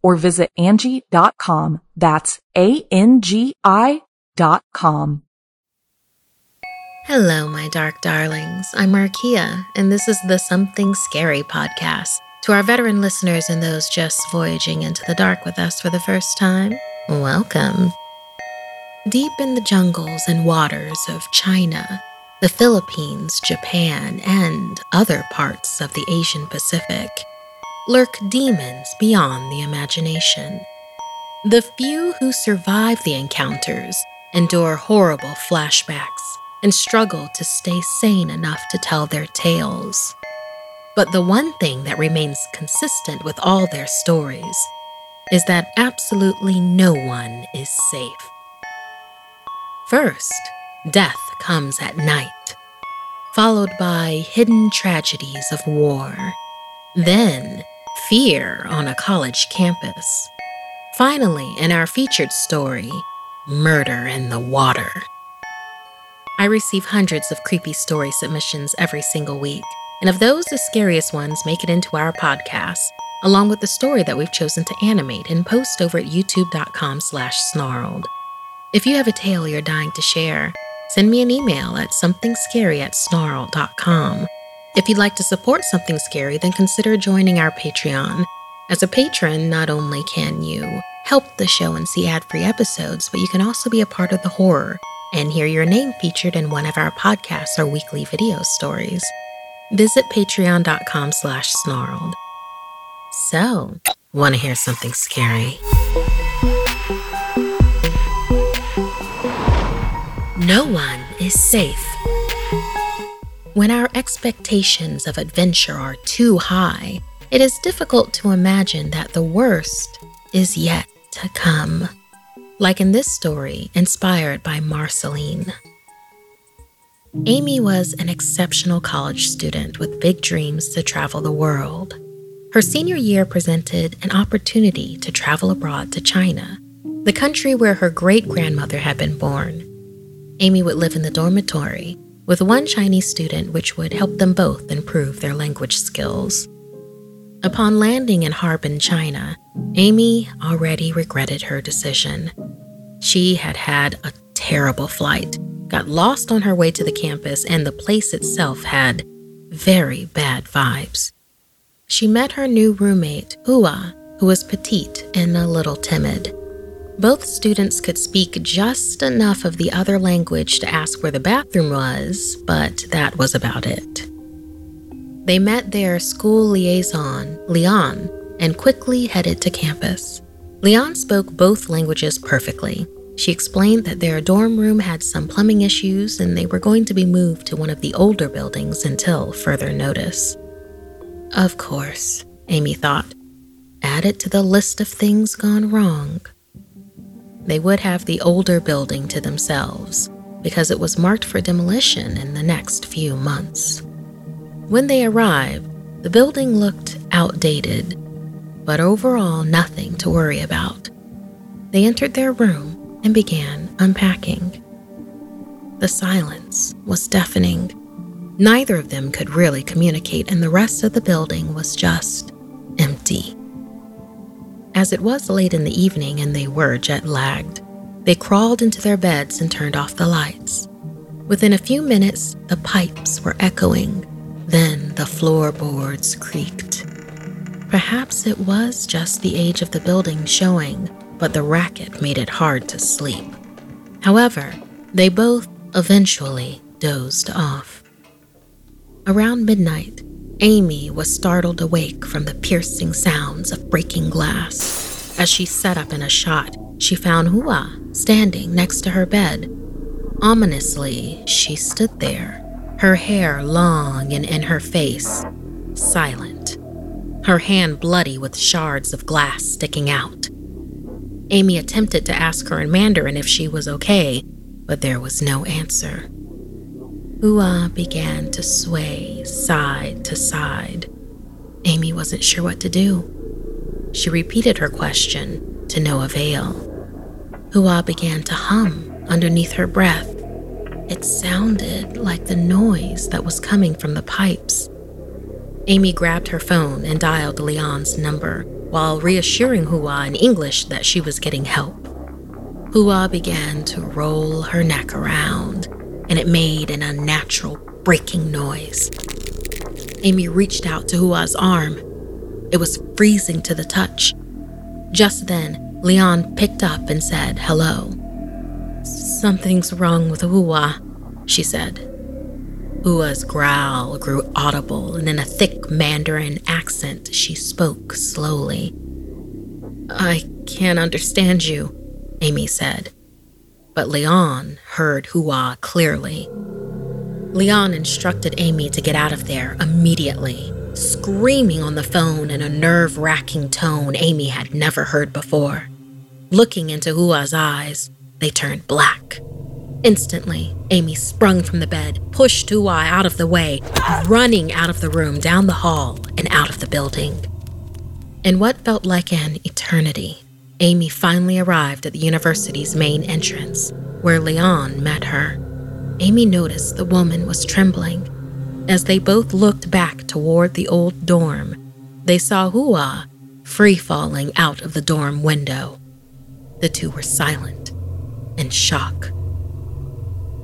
or visit Angie.com. That's ANGI.com. Hello, my dark darlings. I'm Markeia, and this is the Something Scary Podcast. To our veteran listeners and those just voyaging into the dark with us for the first time, welcome. Deep in the jungles and waters of China, the Philippines, Japan, and other parts of the Asian Pacific, lurk demons beyond the imagination. The few who survive the encounters endure horrible flashbacks and struggle to stay sane enough to tell their tales. But the one thing that remains consistent with all their stories is that absolutely no one is safe. First, death comes at night, followed by hidden tragedies of war. Then, fear on a college campus. Finally, in our featured story, murder in the water. I receive hundreds of creepy story submissions every single week, and of those, the scariest ones make it into our podcast, along with the story that we've chosen to animate and post over at youtube.com/snarled. If you have a tale you're dying to share, send me an email at somethingscary@snarled.com. If you'd like to support Something Scary, then consider joining our Patreon. As a patron, not only can you help the show and see ad-free episodes, but you can also be a part of the horror and hear your name featured in one of our podcasts or weekly video stories. Visit patreon.com/snarled. So, want to hear something scary? No one is safe. When our expectations of adventure are too high, it is difficult to imagine that the worst is yet to come. Like in this story, inspired by Marceline. Amy was an exceptional college student with big dreams to travel the world. Her senior year presented an opportunity to travel abroad to China, the country where her great-grandmother had been born. Amy would live in the dormitory with one Chinese student, which would help them both improve their language skills. Upon landing in Harbin, China, Amy already regretted her decision. She had had a terrible flight, got lost on her way to the campus, and the place itself had very bad vibes. She met her new roommate, Hua, who was petite and a little timid. Both students could speak just enough of the other language to ask where the bathroom was, but that was about it. They met their school liaison, Leon, and quickly headed to campus. Leon spoke both languages perfectly. She explained that their dorm room had some plumbing issues and they were going to be moved to one of the older buildings until further notice. Of course, Amy thought, added to the list of things gone wrong. They would have the older building to themselves because it was marked for demolition in the next few months. When they arrived, the building looked outdated, but overall nothing to worry about. They entered their room and began unpacking. The silence was deafening. Neither of them could really communicate, and the rest of the building was just empty. As it was late in the evening and they were jet-lagged, they crawled into their beds and turned off the lights. Within a few minutes, the pipes were echoing. Then the floorboards creaked. Perhaps it was just the age of the building showing, but the racket made it hard to sleep. However, they both eventually dozed off. Around midnight, Amy was startled awake from the piercing sounds of breaking glass. As she sat up in a shot, she found Hua standing next to her bed. Ominously, she stood there, her hair long and in her face, silent, her hand bloody with shards of glass sticking out. Amy attempted to ask her in Mandarin if she was okay, but there was no answer. Hua began to sway side to side. Amy wasn't sure what to do. She repeated her question to no avail. Hua began to hum underneath her breath. It sounded like the noise that was coming from the pipes. Amy grabbed her phone and dialed Leon's number, while reassuring Hua in English that she was getting help. Hua began to roll her neck around, and it made an unnatural breaking noise. Amy reached out to Hua's arm. It was freezing to the touch. Just then, Leon picked up and said hello. "Something's wrong with Hua," she said. Hua's growl grew audible, and in a thick Mandarin accent, she spoke slowly. "I can't understand you," Amy said. But Leon heard Hua clearly. Leon instructed Amy to get out of there immediately, screaming on the phone in a nerve-wracking tone Amy had never heard before. Looking into Hua's eyes, they turned black. Instantly, Amy sprung from the bed, pushed Hua out of the way, running out of the room, down the hall, and out of the building. In what felt like an eternity, Amy finally arrived at the university's main entrance, where Leon met her. Amy noticed the woman was trembling. As they both looked back toward the old dorm, they saw Hua free-falling out of the dorm window. The two were silent, in shock.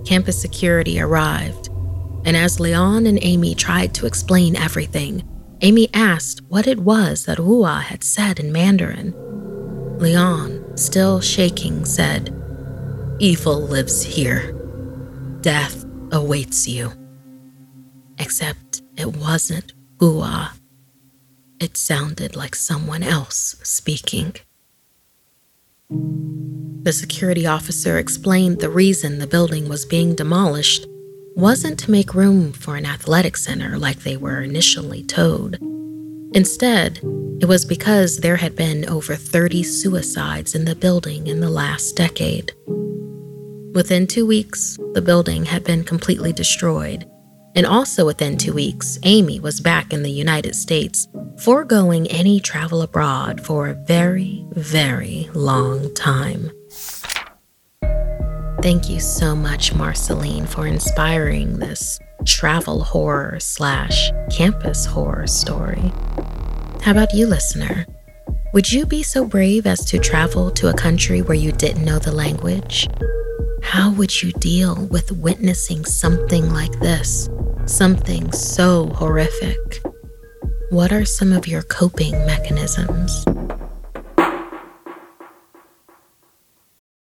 Campus security arrived, and as Leon and Amy tried to explain everything, Amy asked what it was that Hua had said in Mandarin. Leon, still shaking, said, "Evil lives here. Death awaits you." Except it wasn't Hua. It sounded like someone else speaking. The security officer explained the reason the building was being demolished wasn't to make room for an athletic center like they were initially told. Instead, it was because there had been over 30 suicides in the building in the last decade. Within 2 weeks, the building had been completely destroyed, and also within 2 weeks, Amy was back in the United States, foregoing any travel abroad for a very, very long time. Thank you so much, Marceline, for inspiring this travel horror / campus horror story. How about you, listener? Would you be so brave as to travel to a country where you didn't know the language? How would you deal with witnessing something like this? Something so horrific? What are some of your coping mechanisms?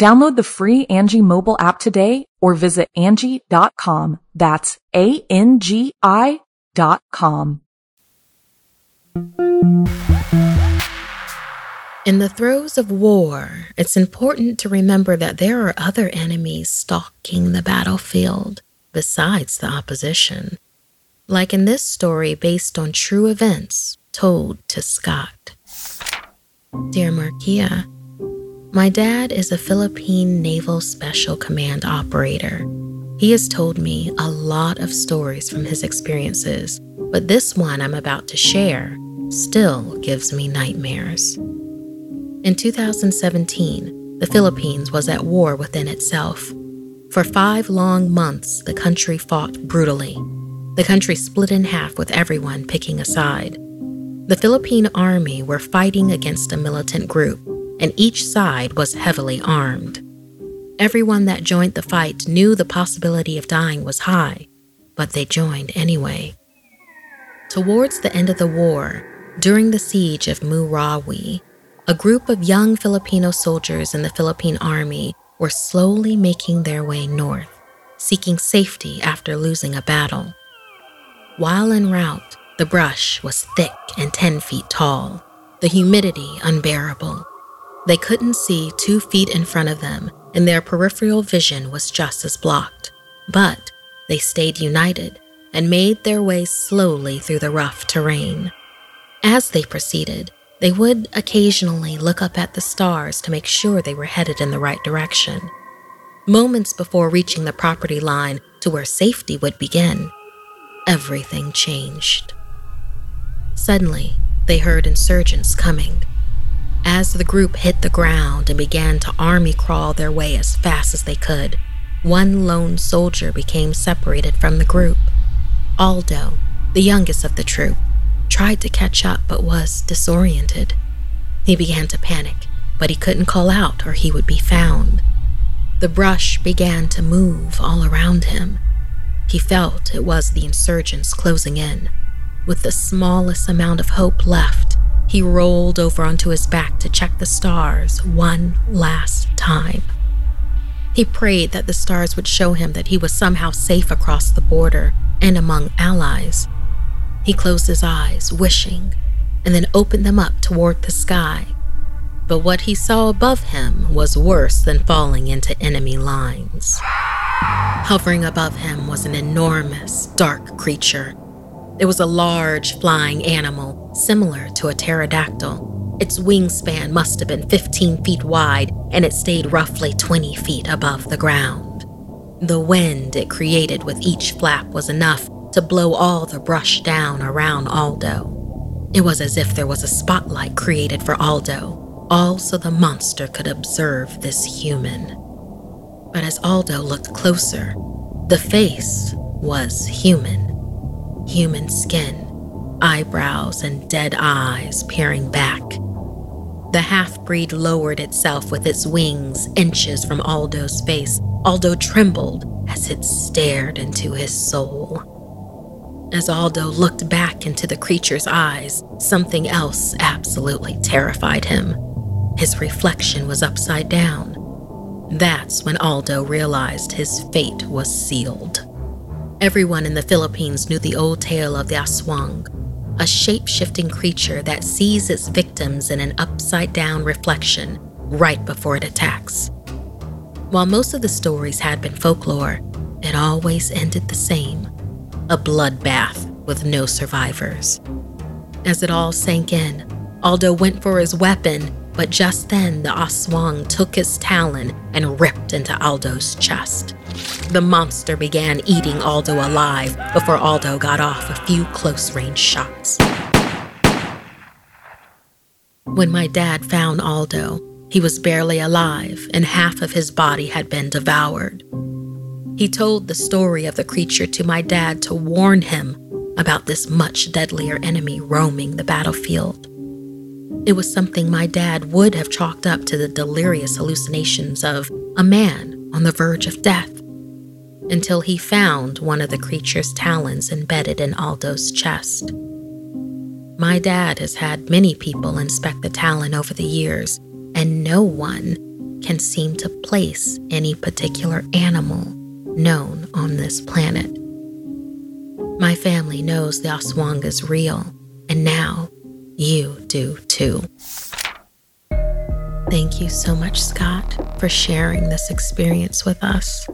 Download the free Angie mobile app today or visit Angie.com. That's ANGI.com. In the throes of war, it's important to remember that there are other enemies stalking the battlefield besides the opposition. like in this story based on true events told to Scott. Dear Markeia, my dad is a Philippine Naval Special Command operator. He has told me a lot of stories from his experiences, but this one I'm about to share still gives me nightmares. In 2017, the Philippines was at war within itself. For 5 long months, the country fought brutally. The country split in half with everyone picking a side. The Philippine Army were fighting against a militant group, and each side was heavily armed. Everyone that joined the fight knew the possibility of dying was high, but they joined anyway. Towards the end of the war, during the siege of Murawi, a group of young Filipino soldiers in the Philippine Army were slowly making their way north, seeking safety after losing a battle. While en route, the brush was thick and 10 feet tall, the humidity unbearable. They couldn't see 2 feet in front of them, and their peripheral vision was just as blocked. But they stayed united and made their way slowly through the rough terrain. As they proceeded, they would occasionally look up at the stars to make sure they were headed in the right direction. Moments before reaching the property line to where safety would begin, everything changed. Suddenly, they heard insurgents coming. As the group hit the ground and began to army crawl their way as fast as they could, one lone soldier became separated from the group. Aldo, the youngest of the troop, tried to catch up but was disoriented. He began to panic, but he couldn't call out or he would be found. The brush began to move all around him. He felt it was the insurgents closing in. With the smallest amount of hope left, he rolled over onto his back to check the stars one last time. He prayed that the stars would show him that he was somehow safe across the border and among allies. He closed his eyes, wishing, and then opened them up toward the sky. But what he saw above him was worse than falling into enemy lines. Hovering above him was an enormous, dark creature. It was a large flying animal, similar to a pterodactyl. Its wingspan must have been 15 feet wide, and it stayed roughly 20 feet above the ground. The wind it created with each flap was enough to blow all the brush down around Aldo. It was as if there was a spotlight created for Aldo, all so the monster could observe this human. But as Aldo looked closer, the face was human. Human skin, eyebrows, and dead eyes peering back. The half-breed lowered itself with its wings inches from Aldo's face. Aldo trembled as it stared into his soul. As Aldo looked back into the creature's eyes, something else absolutely terrified him. His reflection was upside down. That's when Aldo realized his fate was sealed. Everyone in the Philippines knew the old tale of the Aswang, a shape-shifting creature that sees its victims in an upside-down reflection right before it attacks. While most of the stories had been folklore, it always ended the same, a bloodbath with no survivors. As it all sank in, Aldo went for his weapon, but just then the Aswang took his talon and ripped into Aldo's chest. The monster began eating Aldo alive before Aldo got off a few close-range shots. When my dad found Aldo, he was barely alive and half of his body had been devoured. He told the story of the creature to my dad to warn him about this much deadlier enemy roaming the battlefield. It was something my dad would have chalked up to the delirious hallucinations of a man on the verge of death, until he found one of the creature's talons embedded in Aldo's chest. My dad has had many people inspect the talon over the years, and no one can seem to place any particular animal known on this planet. My family knows the Aswang is real, and now you do too. Thank you so much, Scott, for sharing this experience with us.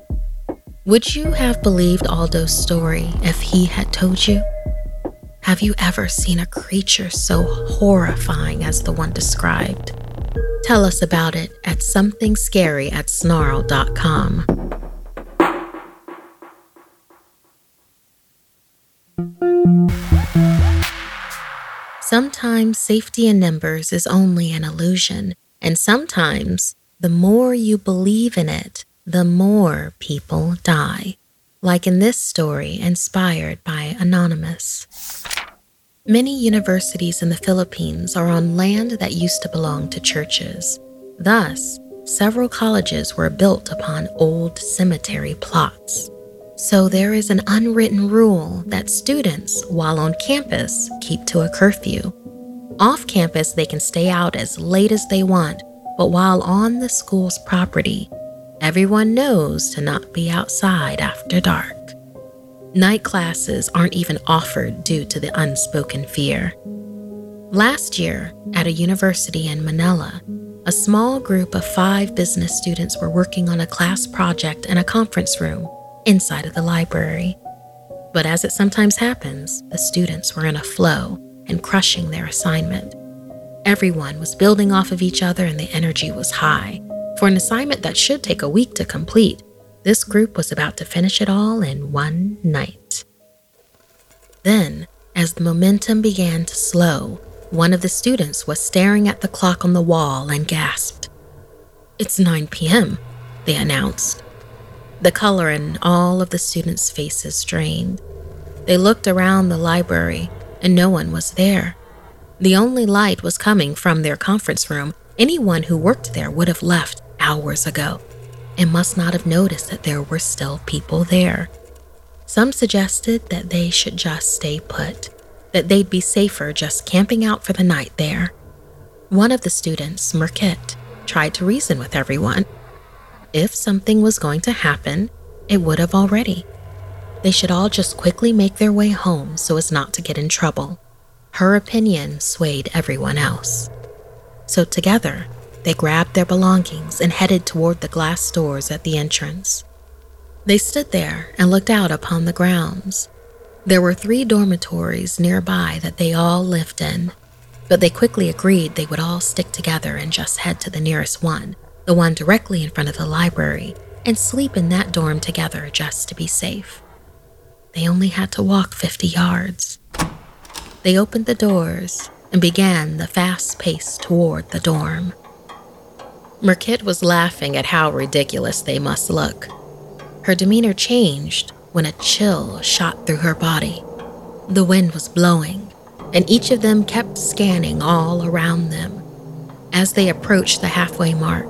Would you have believed Aldo's story if he had told you? Have you ever seen a creature so horrifying as the one described? Tell us about it at somethingscary@snarl.com. Sometimes safety in numbers is only an illusion, and sometimes the more you believe in it, the more people die. Like in this story inspired by Anonymous. Many universities in the Philippines are on land that used to belong to churches. Thus, several colleges were built upon old cemetery plots. So there is an unwritten rule that students, while on campus, keep to a curfew. Off campus, they can stay out as late as they want, but while on the school's property, everyone knows to not be outside after dark. Night classes aren't even offered due to the unspoken fear. Last year, at a university in Manila, a small group of 5 business students were working on a class project in a conference room inside of the library. But as it sometimes happens, the students were in a flow and crushing their assignment. Everyone was building off of each other and the energy was high. For an assignment that should take a week to complete, this group was about to finish it all in one night. Then, as the momentum began to slow, one of the students was staring at the clock on the wall and gasped. "It's 9 p.m., they announced. The color in all of the students' faces drained. They looked around the library, and no one was there. The only light was coming from their conference room. Anyone who worked there would have left hours ago and must not have noticed that there were still people there. Some suggested that they should just stay put, that they'd be safer just camping out for the night there. One of the students, Merkit, tried to reason with everyone. If something was going to happen, it would have already. They should all just quickly make their way home so as not to get in trouble. Her opinion swayed everyone else. So together, they grabbed their belongings and headed toward the glass doors at the entrance. They stood there and looked out upon the grounds. There were 3 dormitories nearby that they all lived in, but they quickly agreed they would all stick together and just head to the nearest one, the one directly in front of the library, and sleep in that dorm together just to be safe. They only had to walk 50 yards. They opened the doors and began the fast pace toward the dorm. Merkit was laughing at how ridiculous they must look. Her demeanor changed when a chill shot through her body. The wind was blowing, and each of them kept scanning all around them. As they approached the halfway mark,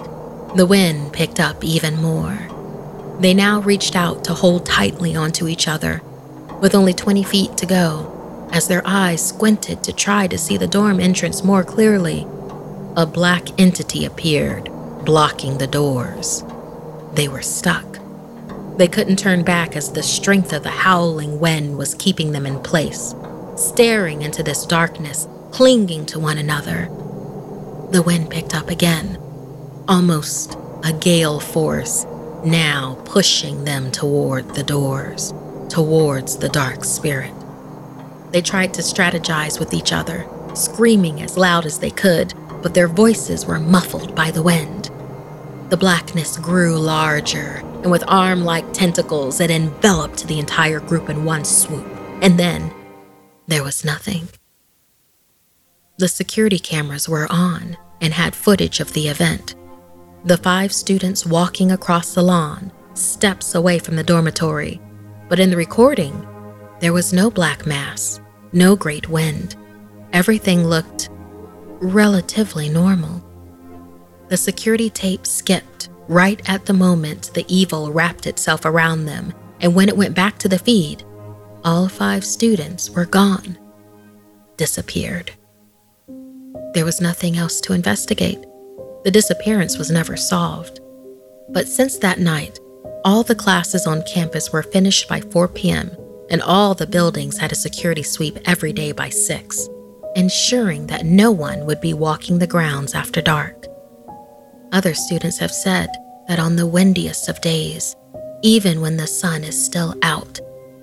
the wind picked up even more. They now reached out to hold tightly onto each other. With only 20 feet to go, as their eyes squinted to try to see the dorm entrance more clearly, a black entity appeared, blocking the doors. They were stuck. They couldn't turn back as the strength of the howling wind was keeping them in place, staring into this darkness, clinging to one another. The wind picked up again, almost a gale force, now pushing them toward the doors, towards the dark spirit. They tried to strategize with each other, screaming as loud as they could, but their voices were muffled by the wind. The blackness grew larger, and with arm-like tentacles, it enveloped the entire group in one swoop. And then, there was nothing. The security cameras were on and had footage of the event. The 5 students walking across the lawn, steps away from the dormitory. But in the recording, there was no black mass, no great wind. Everything looked relatively normal. The security tape skipped right at the moment the evil wrapped itself around them, and when it went back to the feed, all 5 students were gone, disappeared. There was nothing else to investigate. The disappearance was never solved. But since that night, all the classes on campus were finished by 4 p.m., and all the buildings had a security sweep every day by 6, ensuring that no one would be walking the grounds after dark. Other students have said that on the windiest of days, even when the sun is still out.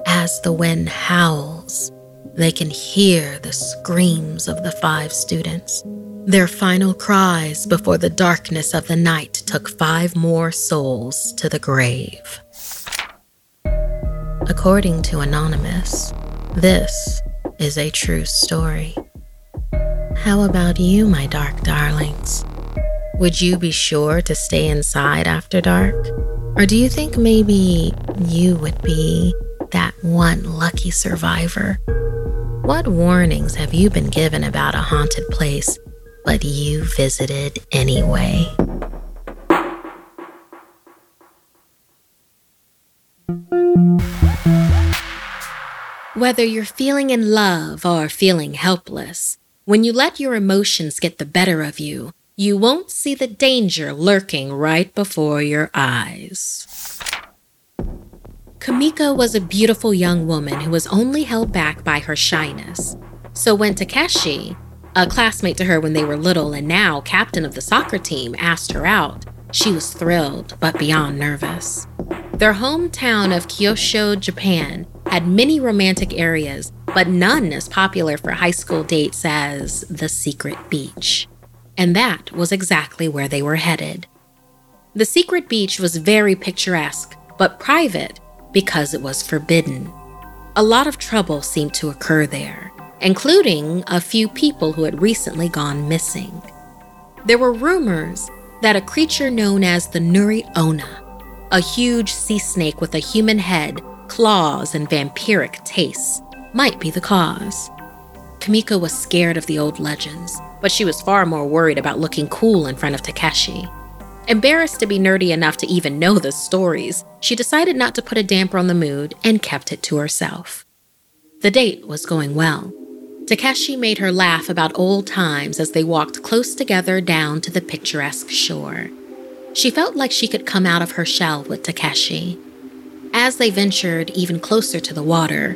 As the wind howls, they can hear the screams of the 5 students. Their final cries before the darkness of the night took 5 more souls to the grave. According to Anonymous, this is a true story. How about you, my dark darlings? Would you be sure to stay inside after dark? Or do you think maybe you would be that one lucky survivor? What warnings have you been given about a haunted place, but you visited anyway? Whether you're feeling in love or feeling helpless, when you let your emotions get the better of you, you won't see the danger lurking right before your eyes. Kamiko was a beautiful young woman who was only held back by her shyness. So when Takeshi, a classmate to her when they were little and now captain of the soccer team, asked her out, she was thrilled but beyond nervous. Their hometown of Kyosho, Japan, had many romantic areas, but none as popular for high school dates as the Secret Beach. And that was exactly where they were headed. The Secret Beach was very picturesque, but private because it was forbidden. A lot of trouble seemed to occur there, including a few people who had recently gone missing. There were rumors that a creature known as the Nuri-Ona, a huge sea snake with a human head, claws, and vampiric tastes, might be the cause. Kamiko was scared of the old legends, but she was far more worried about looking cool in front of Takeshi. Embarrassed to be nerdy enough to even know the stories, she decided not to put a damper on the mood and kept it to herself. The date was going well. Takeshi made her laugh about old times as they walked close together down to the picturesque shore. She felt like she could come out of her shell with Takeshi. As they ventured even closer to the water,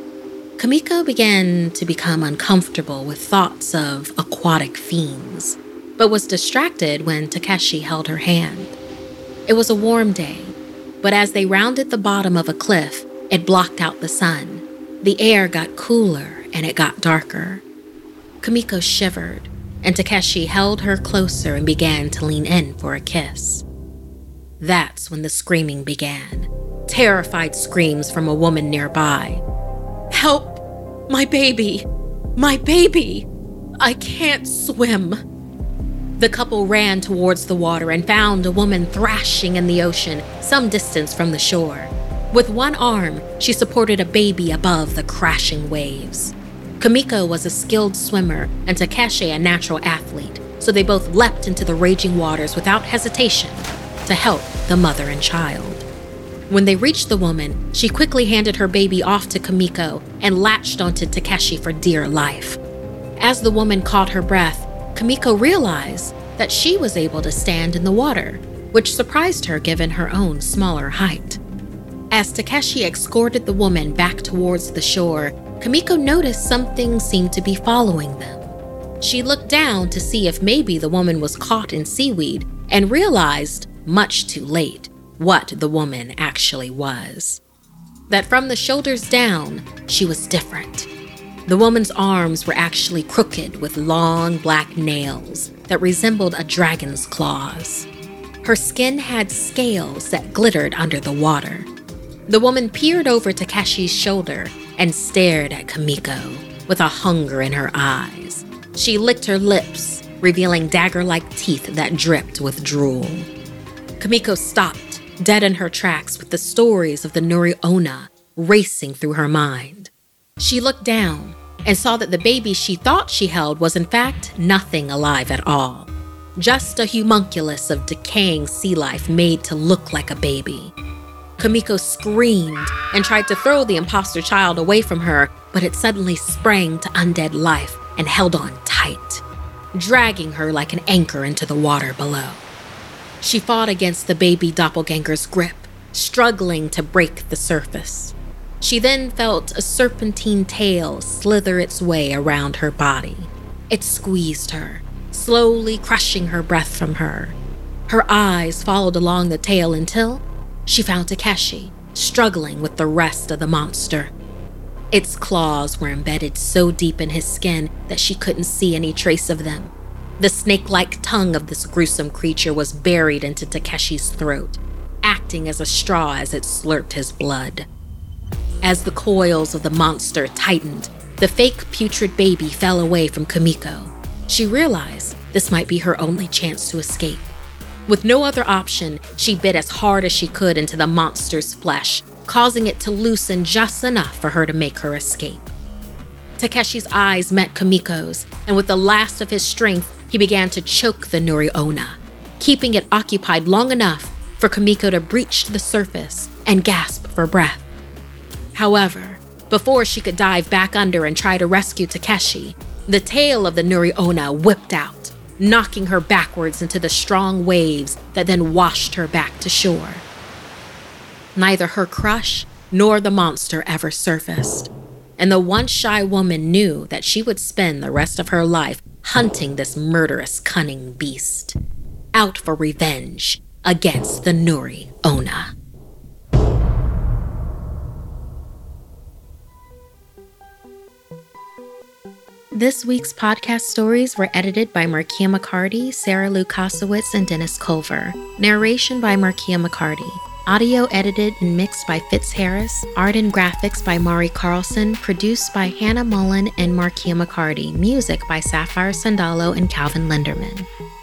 Kamiko began to become uncomfortable with thoughts of aquatic fiends, but was distracted when Takeshi held her hand. It was a warm day, but as they rounded the bottom of a cliff, it blocked out the sun. The air got cooler and it got darker. Kamiko shivered, and Takeshi held her closer and began to lean in for a kiss. That's when the screaming began, terrified screams from a woman nearby. "Help! My baby! My baby! I can't swim!" The couple ran towards the water and found a woman thrashing in the ocean some distance from the shore. With one arm, she supported a baby above the crashing waves. Kamiko was a skilled swimmer and Takeshi a natural athlete, so they both leapt into the raging waters without hesitation to help the mother and child. When they reached the woman, she quickly handed her baby off to Kamiko and latched onto Takeshi for dear life. As the woman caught her breath, Kamiko realized that she was able to stand in the water, which surprised her given her own smaller height. As Takeshi escorted the woman back towards the shore, Kamiko noticed something seemed to be following them. She looked down to see if maybe the woman was caught in seaweed and realized, much too late, what the woman actually was. That from the shoulders down, she was different. The woman's arms were actually crooked with long black nails that resembled a dragon's claws. Her skin had scales that glittered under the water. The woman peered over Takeshi's shoulder and stared at Kamiko with a hunger in her eyes. She licked her lips, revealing dagger-like teeth that dripped with drool. Kamiko stopped, dead in her tracks with the stories of the Nuri-Ona racing through her mind. She looked down and saw that the baby she thought she held was in fact nothing alive at all. Just a homunculus of decaying sea life made to look like a baby. Kamiko screamed and tried to throw the imposter child away from her, but it suddenly sprang to undead life and held on tight, dragging her like an anchor into the water below. She fought against the baby doppelganger's grip, struggling to break the surface. She then felt a serpentine tail slither its way around her body. It squeezed her, slowly crushing her breath from her. Her eyes followed along the tail until she found Takeshi, struggling with the rest of the monster. Its claws were embedded so deep in his skin that she couldn't see any trace of them. The snake-like tongue of this gruesome creature was buried into Takeshi's throat, acting as a straw as it slurped his blood. As the coils of the monster tightened, the fake putrid baby fell away from Kamiko. She realized this might be her only chance to escape. With no other option, she bit as hard as she could into the monster's flesh, causing it to loosen just enough for her to make her escape. Takeshi's eyes met Kamiko's, and with the last of his strength, he began to choke the Nuri-Ona, keeping it occupied long enough for Kamiko to breach the surface and gasp for breath. However, before she could dive back under and try to rescue Takeshi, the tail of the Nuri-Ona whipped out, knocking her backwards into the strong waves that then washed her back to shore. Neither her crush nor the monster ever surfaced, and the once shy woman knew that she would spend the rest of her life hunting this murderous, cunning beast, out for revenge against the Nuri-Ona. This week's podcast stories were edited by Markeia McCarty, Sarah Lukasiewicz, and Dennis Culver. Narration by Markeia McCarty. Audio edited and mixed by Fitz Harris. Art and graphics by Mari Carlson. Produced by Hannah Mullen and Markeia McCarty. Music by Sapphire Sandalo and Calvin Linderman.